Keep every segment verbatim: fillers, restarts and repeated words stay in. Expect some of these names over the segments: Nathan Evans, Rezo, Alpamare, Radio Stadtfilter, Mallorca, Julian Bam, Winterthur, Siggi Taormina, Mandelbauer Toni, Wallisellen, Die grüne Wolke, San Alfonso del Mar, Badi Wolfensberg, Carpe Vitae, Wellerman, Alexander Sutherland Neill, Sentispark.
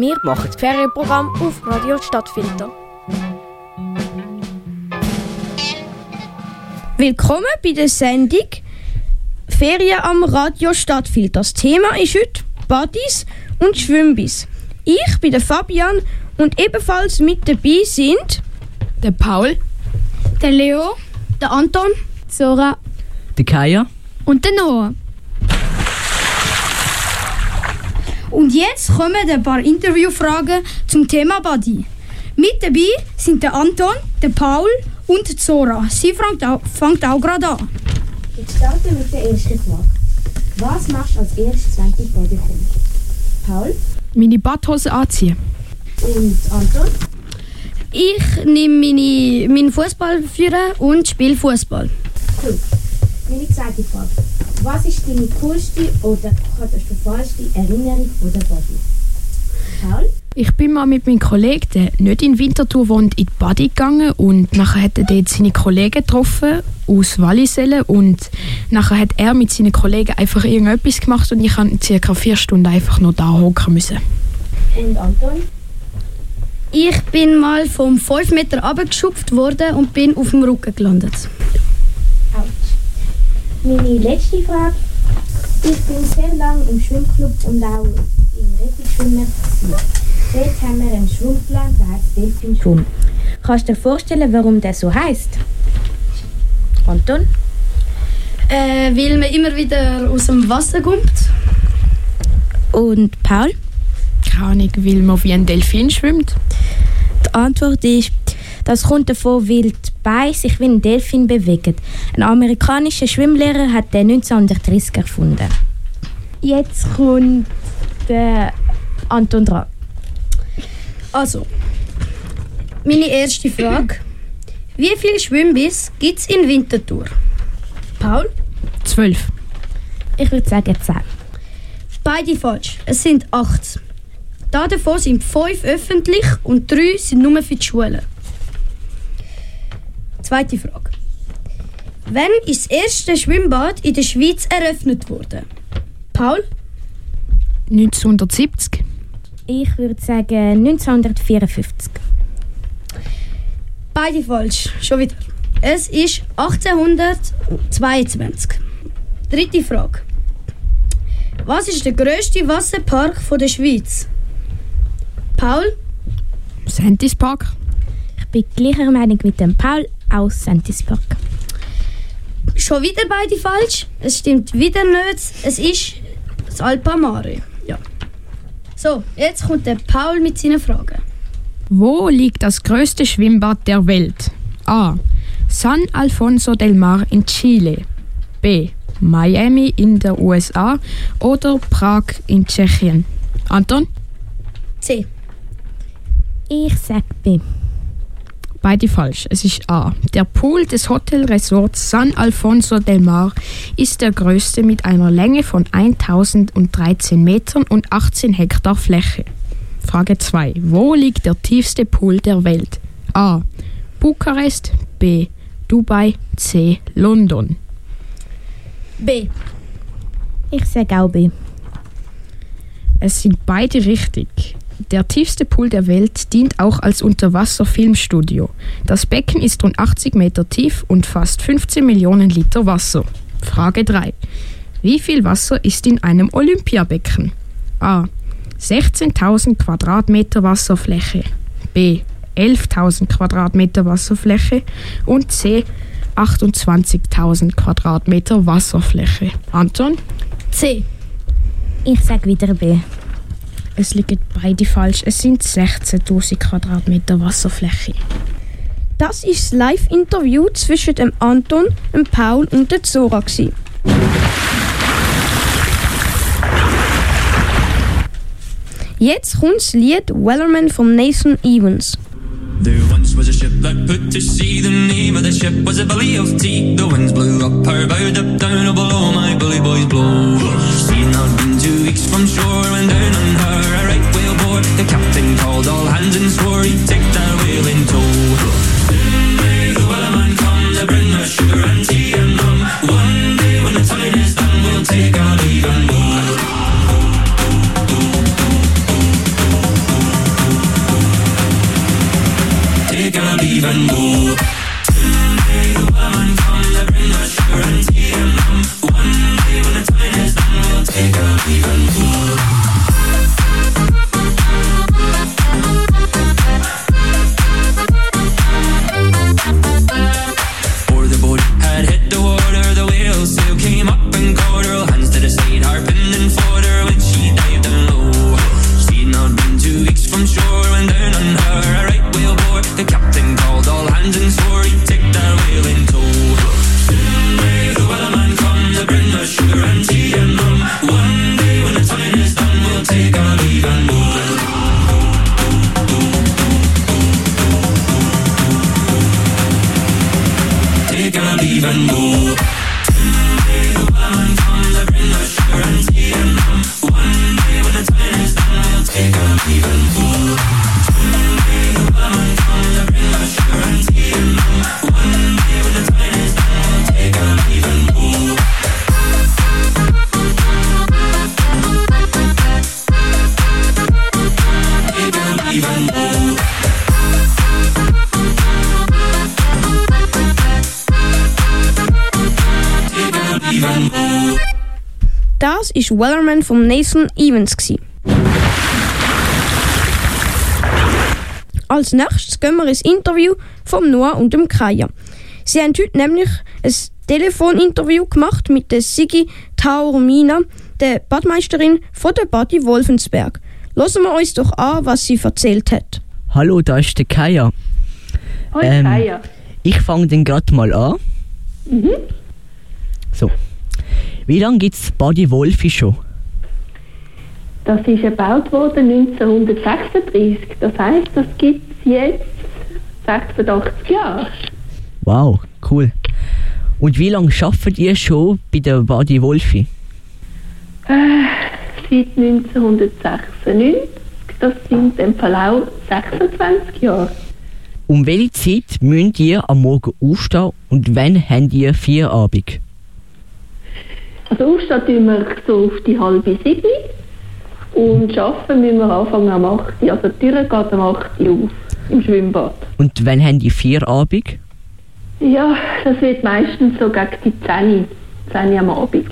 Wir machen das Ferienprogramm auf Radio Stadtfilter. Willkommen bei der Sendung Ferien am Radio Stadtfilter. Das Thema ist heute Badis und Schwimmbis. Ich bin der Fabian und ebenfalls mit dabei sind der Paul, der Leo, der Anton, Zora, der Kaya und der Noah. Und jetzt kommen ein paar Interviewfragen zum Thema Badi. Mit dabei sind der Anton, der Paul und die Zora. Sie fängt auch, auch gerade an. Jetzt starten wir mit der ersten Frage. Was machst du als erstes, wenn die Badi kommt? Paul? Meine Badhose anziehen. Und Anton? Ich nehme meine, meinen Fußballführer und spiele Fußball. Cool. Meine zweite Frage. Was ist deine coolste oder katastrophalste Erinnerung von der Badi? Paul? Ich bin mal mit meinem Kollegen, der nicht in Winterthur wohnt, in die Badi gegangen und nachher hat er dort seine Kollegen getroffen aus Wallisellen und nachher hat er mit seinen Kollegen einfach irgendetwas gemacht und ich musste ca. vier Stunden einfach nur da hocken müssen. Und Anton? Ich bin mal vom fünf Meter runtergeschupft worden und bin auf dem Rücken gelandet. Meine letzte Frage. Ich bin sehr lange im Schwimmclub und auch im Rettungsschwimmer. Dort haben wir einen Schwimmplan, der heißt Delfinschwimmen. Kannst du dir vorstellen, warum der so heisst? Anton? Äh, weil man immer wieder aus dem Wasser kommt. Und Paul? Keine Ahnung, weil man wie ein Delfin schwimmt. Die Antwort ist, das kommt davon, weil die Beine sich wie ein Delfin bewegen. Ein amerikanischer Schwimmlehrer hat den neunzehnhundertdreißig erfunden. Jetzt kommt der Anton dran. Also, meine erste Frage. Wie viele Schwimmbisse gibt es in Winterthur? Paul? Zwölf. Ich würde sagen zehn. Beide falsch. Es sind acht. Davon sind fünf öffentlich und drei sind nur für die Schulen. Zweite Frage. Wann ist das erste Schwimmbad in der Schweiz eröffnet worden? Paul? neunzehnhundertsiebzig. Ich würde sagen neunzehnhundertvierundfünfzig. Beide falsch, schon wieder. Es ist achtzehnhundertzweiundzwanzig. Dritte Frage. Was ist der grösste Wasserpark der Schweiz? Paul? Sentispark. Ich bin gleicher Meinung mit dem Paul. Aus Sentispark. Schon wieder beide falsch. Es stimmt wieder nicht. Es ist das Alpamare. Ja. So, jetzt kommt der Paul mit seinen Fragen. Wo liegt das größte Schwimmbad der Welt? A. San Alfonso del Mar in Chile. B. Miami in den U S A. Oder Prag in Tschechien. Anton? C. Ich sag B. Beide falsch. Es ist A. Der Pool des Hotelresorts San Alfonso del Mar ist der größte mit einer Länge von tausenddreizehn Metern und achtzehn Hektar Fläche. Frage zwei. Wo liegt der tiefste Pool der Welt? A. Bukarest. B. Dubai. C. London. B. Ich sage auch B. Es sind beide richtig. Der tiefste Pool der Welt dient auch als Unterwasser-Filmstudio. Das Becken ist rund achtzig Meter tief und fasst fünfzehn Millionen Liter Wasser. Frage drei. Wie viel Wasser ist in einem Olympiabecken? A. sechzehntausend Quadratmeter Wasserfläche. B. elftausend Quadratmeter Wasserfläche. Und C. achtundzwanzigtausend Quadratmeter Wasserfläche. Anton? C. Ich sag wieder B. Es liegen beide falsch. Es sind sechzehntausend Quadratmeter Wasserfläche. Das war das Live-Interview zwischen dem Anton, dem Paul und der Zora. Jetzt kommt das Lied Wellerman von Nathan Evans. There once was a ship that put to sea. The name of the ship was a belly of tea. The winds blew up her bow, up down, oh below my bully boys blow. She'd not been two weeks from shore when down on her a right whale bore. The captain called all hands and swore he'd take that whale in tow. Soon may the wellerman come to bring her sugar and tea and rum. One day when the time is done, we'll take our leave and go. Das war Wellerman von Nathan Evans. Als nächstes gehen wir ins Interview von Noah und dem Kaya. Sie haben heute nämlich ein Telefoninterview gemacht mit der Siggi Taormina, der Badmeisterin von der Badi Wolfensberg. Hören wir uns doch an, was sie erzählt hat. Hallo, da ist der Kaya. Hoi ähm, Kaya. Ich fange den gerade mal an. Mhm. So. Wie lange gibt es Badi Wolfi schon? Das ist gebaut worden neunzehnhundertsechsunddreißig. Das heisst, das gibt es jetzt sechsundachtzig Jahre. Wow, cool. Und wie lange arbeitet ihr schon bei der Badi Wolfi? Äh, seit neunzehnhundertsechsundneunzig. Das sind im Verlauf sechsundzwanzig Jahre. Um welche Zeit müsst ihr am Morgen aufstehen und wann habt ihr Feierabend? Also aufstehen tun wir so auf die halbe sieben und arbeiten müssen wir anfangen am acht. Also die Türe geht am acht auf im Schwimmbad. Und wann habt ihr Feierabend? Ja, das wird meistens so gegen die zehn Uhr am Abend.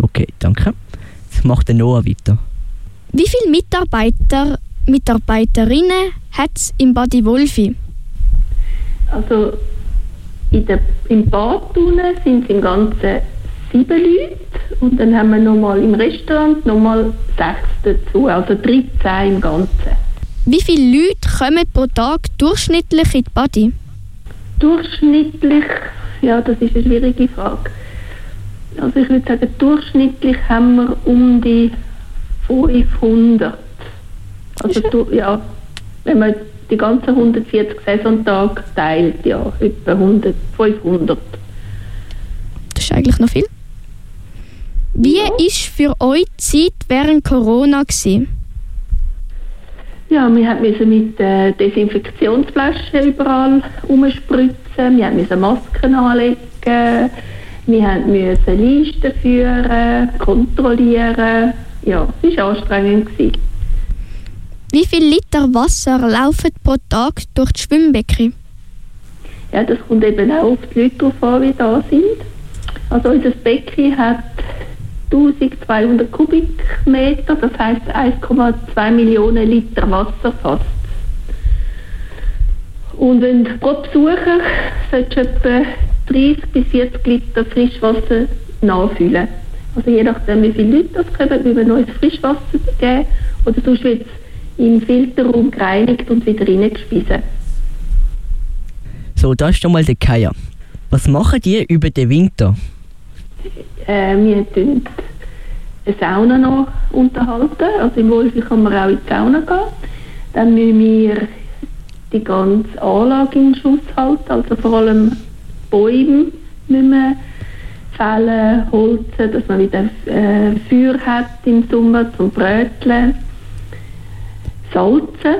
Okay, danke. Jetzt macht der Noah weiter. Wie viele Mitarbeiter, Mitarbeiterinnen hat es im Badi Wolfi? Also in der, im Bad unten sind es im Ganzen sieben Leute und dann haben wir nochmal im Restaurant nochmal sechs dazu, also dreizehn im Ganzen. Wie viele Leute kommen pro Tag durchschnittlich in die Badi? Durchschnittlich, ja, das ist eine schwierige Frage. Also ich würde sagen, durchschnittlich haben wir um die fünfhundert. Also du, ja, wenn man die ganzen hundertvierzig Saisontage teilt, ja, etwa hundert, fünfhundert. Das ist eigentlich noch viel. Wie war ja. für euch die Zeit während Corona gewesen? Ja, wir mussten mit Desinfektionsflaschen überall herumspritzen, wir mussten Masken anlegen, wir mussten Listen führen, kontrollieren. Ja, es war anstrengend. Wie viele Liter Wasser laufen pro Tag durch die Schwimmbecken? Ja, das kommt eben auch auf die Leute drauf an, wie da sind. Also unser Becken hat eintausendzweihundert Kubikmeter, das heisst eins Komma zwei Millionen Liter Wasser fast. Und wenn pro Besucher solltest du etwa dreissig bis vierzig Liter Frischwasser nachfüllen. Also je nachdem wie viele Leute das kommen, müssen wir neues Frischwasser geben oder sonst wird es im Filterraum gereinigt und wieder reingespiesen. So, da ist schon mal der Kaya. Was machen die über den Winter? Äh, wir tun eine Sauna noch unterhalten. Also im Wolfi kann man auch in die Sauna gehen. Dann müssen wir die ganze Anlage in Schuss halten. Also vor allem Bäume müssen wir fällen, holzen, dass man wieder äh, Feuer hat im Sommer zum Bröteln. Salzen,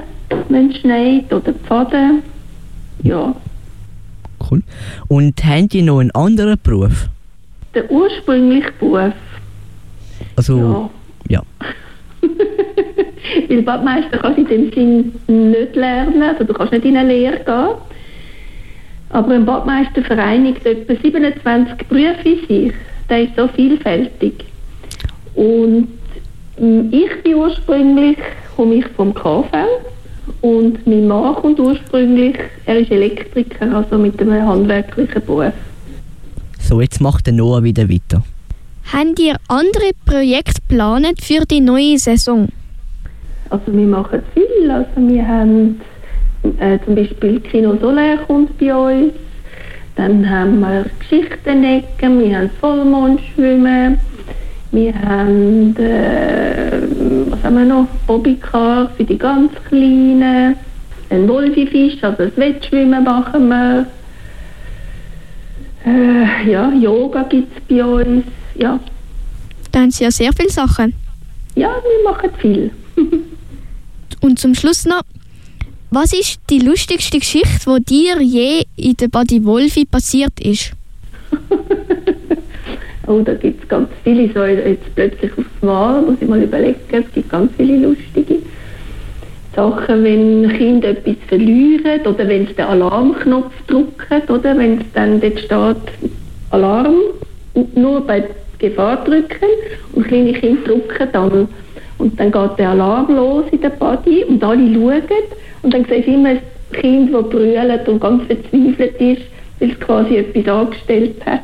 wenn es schneit, oder Pfaden. Ja. Cool. Und haben die noch einen anderen Beruf? Der ursprüngliche Beruf. Also, ja. ja. Weil Badmeister kannst du in dem Sinn nicht lernen, also du kannst nicht in eine Lehre gehen. Aber ein Badmeister vereinigt etwa siebenundzwanzig Berufe in sich. Der ist so vielfältig. Und ich bin ursprünglich, komme ich vom K V und mein Mann kommt ursprünglich, er ist Elektriker, also mit einem handwerklichen Beruf. So, jetzt macht der Noah wieder weiter. Habt ihr andere Projekte geplant für die neue Saison? Also wir machen viel, also wir haben äh, zum Beispiel Kino Solaire kommt bei uns, dann haben wir Geschichtenecken, wir haben Vollmondschwimmen, wir haben, äh, was haben wir noch, Bobbycar für die ganz Kleinen, einen Wolfifisch, also das Wettschwimmen machen wir. Äh, ja, Yoga gibt es bei uns, ja. Da haben Sie ja sehr viele Sachen. Ja, wir machen viel. Und zum Schluss noch, was ist die lustigste Geschichte, die dir je in der Badi Wolfi passiert ist? Oh, da gibt es ganz viele, so jetzt plötzlich aufs Mal, muss ich mal überlegen, es gibt ganz viele lustige Sachen, wenn Kinder etwas verlieren oder wenn sie den Alarmknopf drücken oder wenn es dann dort steht, Alarm, nur bei Gefahr drücken und kleine Kinder drücken dann. Und dann geht der Alarm los in der Badi und alle schauen und dann siehst du immer ein Kind, das brüllt und ganz verzweifelt ist, weil es quasi etwas angestellt hat.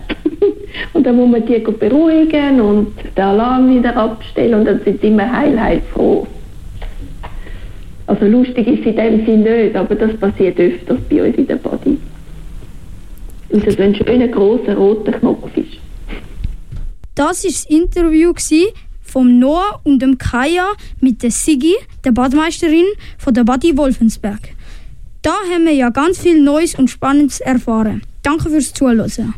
Und dann muss man die beruhigen und den Alarm wieder abstellen und dann sind sie immer heil, heil froh. Also lustig ist in dem Sinn nicht, aber das passiert öfters bei uns in der Badi. Und das ist ein schöner, grosser, roter Knopf ist. Das war das Interview von Noah und dem Kaya mit der Siggi, der Badmeisterin von der Badi Wolfensberg. Da haben wir ja ganz viel Neues und Spannendes erfahren. Danke fürs Zuhören.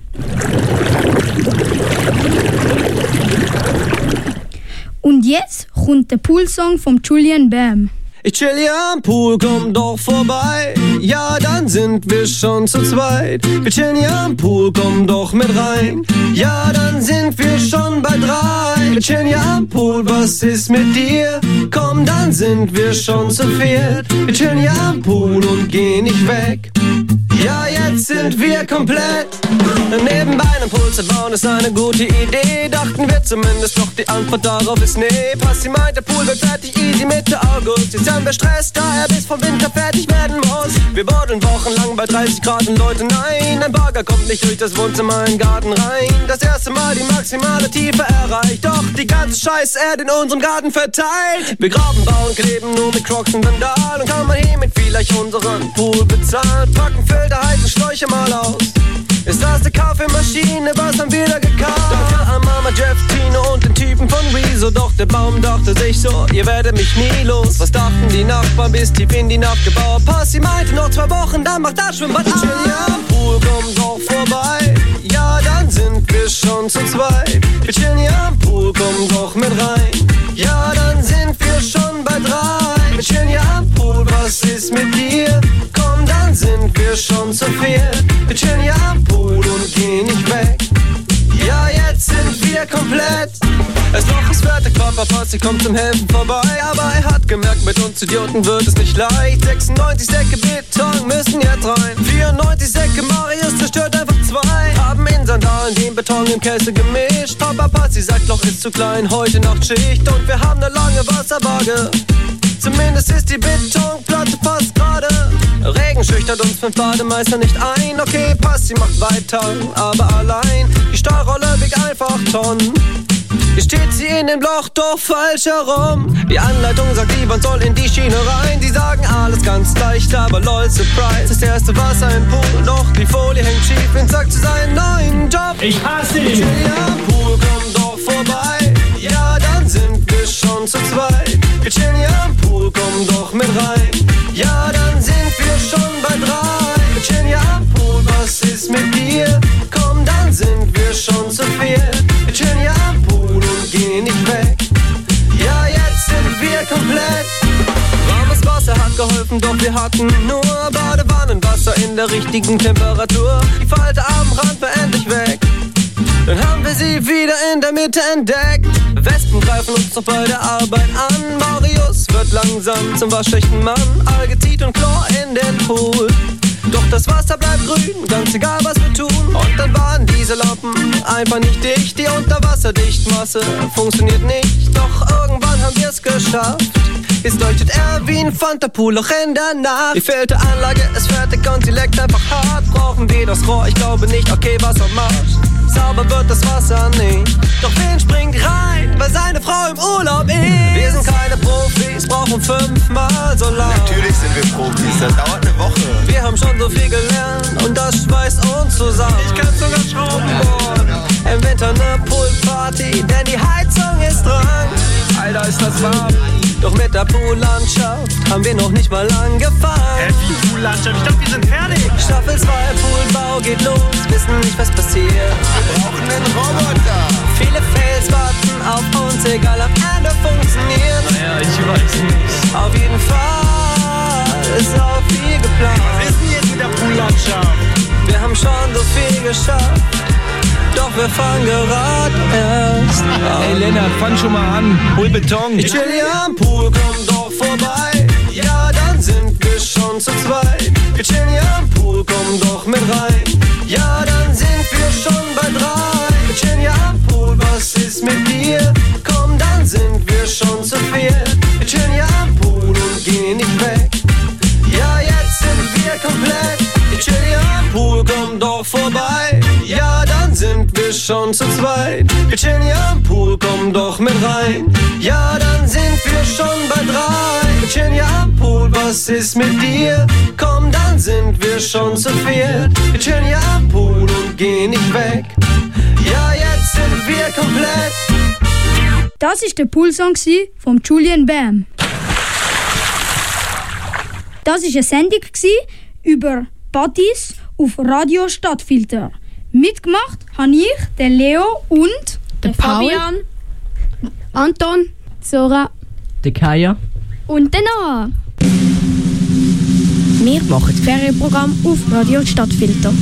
Und jetzt kommt der Pool-Song von Julian Bam. Ich chill hier am Pool, komm doch vorbei. Ja, dann sind wir schon zu zweit. Wir chillen hier am Pool, komm doch mit rein. Ja, dann sind wir schon bei drei. Wir chillen hier am Pool, was ist mit dir? Komm, dann sind wir schon zu viert. Wir chillen hier am Pool und gehen nicht weg. Ja, jetzt sind wir komplett. Nebenbei einen Pool zu bauen ist eine gute Idee. Dachten wir zumindest, doch die Antwort darauf ist nee. Passi meint, der Pool wird fertig, easy Mitte August. Jetzt haben wir Stress, da er bis vom Winter fertig werden muss. Wir buddeln wochenlang bei dreißig Grad und Leute, nein. Ein Bagger kommt nicht durch das Wohnzimmer in den Garten rein. Das erste Mal die maximale Tiefe erreicht. Doch die ganze Scheißerde in unserem Garten verteilt. Wir graben, bauen, kleben nur mit Crocs und Vandal. Und kann man hiermit vielleicht unseren Pool bezahlen. Packen Filter, heißen Schläuche mal aus. Ist das die Kaffeemaschine, was haben wir da gekauft? Danke an Mama Jeff, Tino und den Typen von Rezo. Doch der Baum dachte sich so, ihr werdet mich nie los. Was dachten die Nachbarn, bis tief in die Nacht gebaut? Passi meinte noch zwei Wochen, dann macht das Schwimmbad an. Chill am Pool, komm doch vorbei. Ja, dann sind wir schon zu zweit. Wir chillen hier am Pool, komm doch mit rein. Ja, dann sind wir schon bei drei. Wir chillen hier am Pool, was ist mit dir? Komm, dann sind wir schon zu viert. Wir chillen hier am Pool und gehen nicht weg. Ja, jetzt sind wir komplett. Es noch ist fertig, Papa Passi kommt zum Helfen vorbei. Aber er hat gemerkt, mit uns Idioten wird es nicht leicht. sechsundneunzig Säcke Beton müssen jetzt rein. vierundneunzig Säcke Marius zerstört einfach zwei. Haben in Sandalen den Beton im Kessel gemischt. Papa Passi sagt, Loch ist zu klein, heute Nacht Schicht. Und wir haben eine lange Wasserwaage. Zumindest ist die Betonplatte fast gerade. Regen schüchtert uns fünf Bademeister nicht ein. Okay, Passi macht weiter, aber allein. Die Stahlrolle wiegt einfach Tonnen. Hier steht sie in dem Loch, doch falsch herum. Die Anleitung sagt, die Wand soll in die Schiene rein. Die sagen alles ganz leicht, aber lol, surprise. Das erste Wasser im Pool, doch die Folie hängt schief und sagt zu seinem neuen Job: Ich hasse ihn! Ja, Pool, komm doch vorbei. Ja, dann sind wir schon zu zweit. Wir chillen hier am Pool, komm doch mit rein. Ja, dann sind wir schon bei drei. Wir chillen hier am Pool, was ist mit dir? Komm, dann sind wir schon zu viert. Wir chillen hier am Pool und gehen nicht weg. Ja, jetzt sind wir komplett. Warmes Wasser hat geholfen, doch wir hatten nur Badewannenwasser in der richtigen Temperatur. Die Falte am Rand war endlich weg. Dann haben wir sie wieder in der Mitte entdeckt. Wespen greifen uns doch bei der Arbeit an. Marius wird langsam zum waschechten Mann. Algezit und Chlor in den Pool. Doch das Wasser bleibt grün, ganz egal was wir tun. Und dann waren diese Lampen einfach nicht dicht. Die Unterwasserdichtmasse funktioniert nicht. Doch irgendwann haben wir's geschafft. Jetzt leuchtet er wie ein Fanta-Pool, auch in der Nacht. Die Filteranlage ist fertig und sie leckt einfach hart. Brauchen wir das Rohr? Ich glaube nicht, okay, Wasser macht. Sauber wird das Wasser nicht. Doch wen springt rein, weil seine Frau im Urlaub ist? Wir sind keine Profis, brauchen fünfmal so lang. Natürlich sind wir Profis, das dauert eine Woche. Wir haben schon so viel gelernt und das schweißt uns zusammen. Ich kann sogar Schraubenbohren, im Winter eine Poolparty, denn die Heizung ist dran. Alter, ist das warm. Doch mit der Poollandschaft haben wir noch nicht mal angefangen. Hä, wie Poollandschaft? Ich glaub, wir sind fertig. Staffel zwei Poolbau geht los, wissen nicht, was passiert. Wir brauchen einen Roboter. Viele Fails warten auf uns, egal, am Ende funktioniert. Naja, ich weiß nicht. Auf jeden Fall ist auch viel geplant. Was ist denn jetzt mit der Poollandschaft? Wir haben schon so viel geschafft. Doch wir fangen gerade erst an. Ey Lennart, fang schon mal an, hol Beton. Ich chill hier am Pool, komm doch vorbei. Ja, dann sind wir schon zu zweit. Wir chillen hier am Pool, komm doch mit rein. Ja, dann sind wir schon bei drei. Wir chillen hier am Pool, was ist Brötchen, ja, am Pool und gehen nicht weg. Ja, jetzt sind wir komplett. Die Chili am Pool, komm doch vorbei. Ja, dann sind wir schon zu zweit. Die Chili am Pool, komm doch mit rein. Ja, dann sind wir schon bei drei. Die Chili am Pool, was ist mit dir? Komm, dann sind wir schon zu viert. Die Chili am Pool und gehen nicht weg. Ja, jetzt sind wir komplett. Das war der Poolsong von Julian Bam. Das war eine Sendung über Partys auf Radio Stadtfilter. Mitgemacht haben ich, der Leo und der, der Fabian, Anton, Zora, der Kaya und der Noah. Wir machen das Ferienprogramm auf Radio Stadtfilter.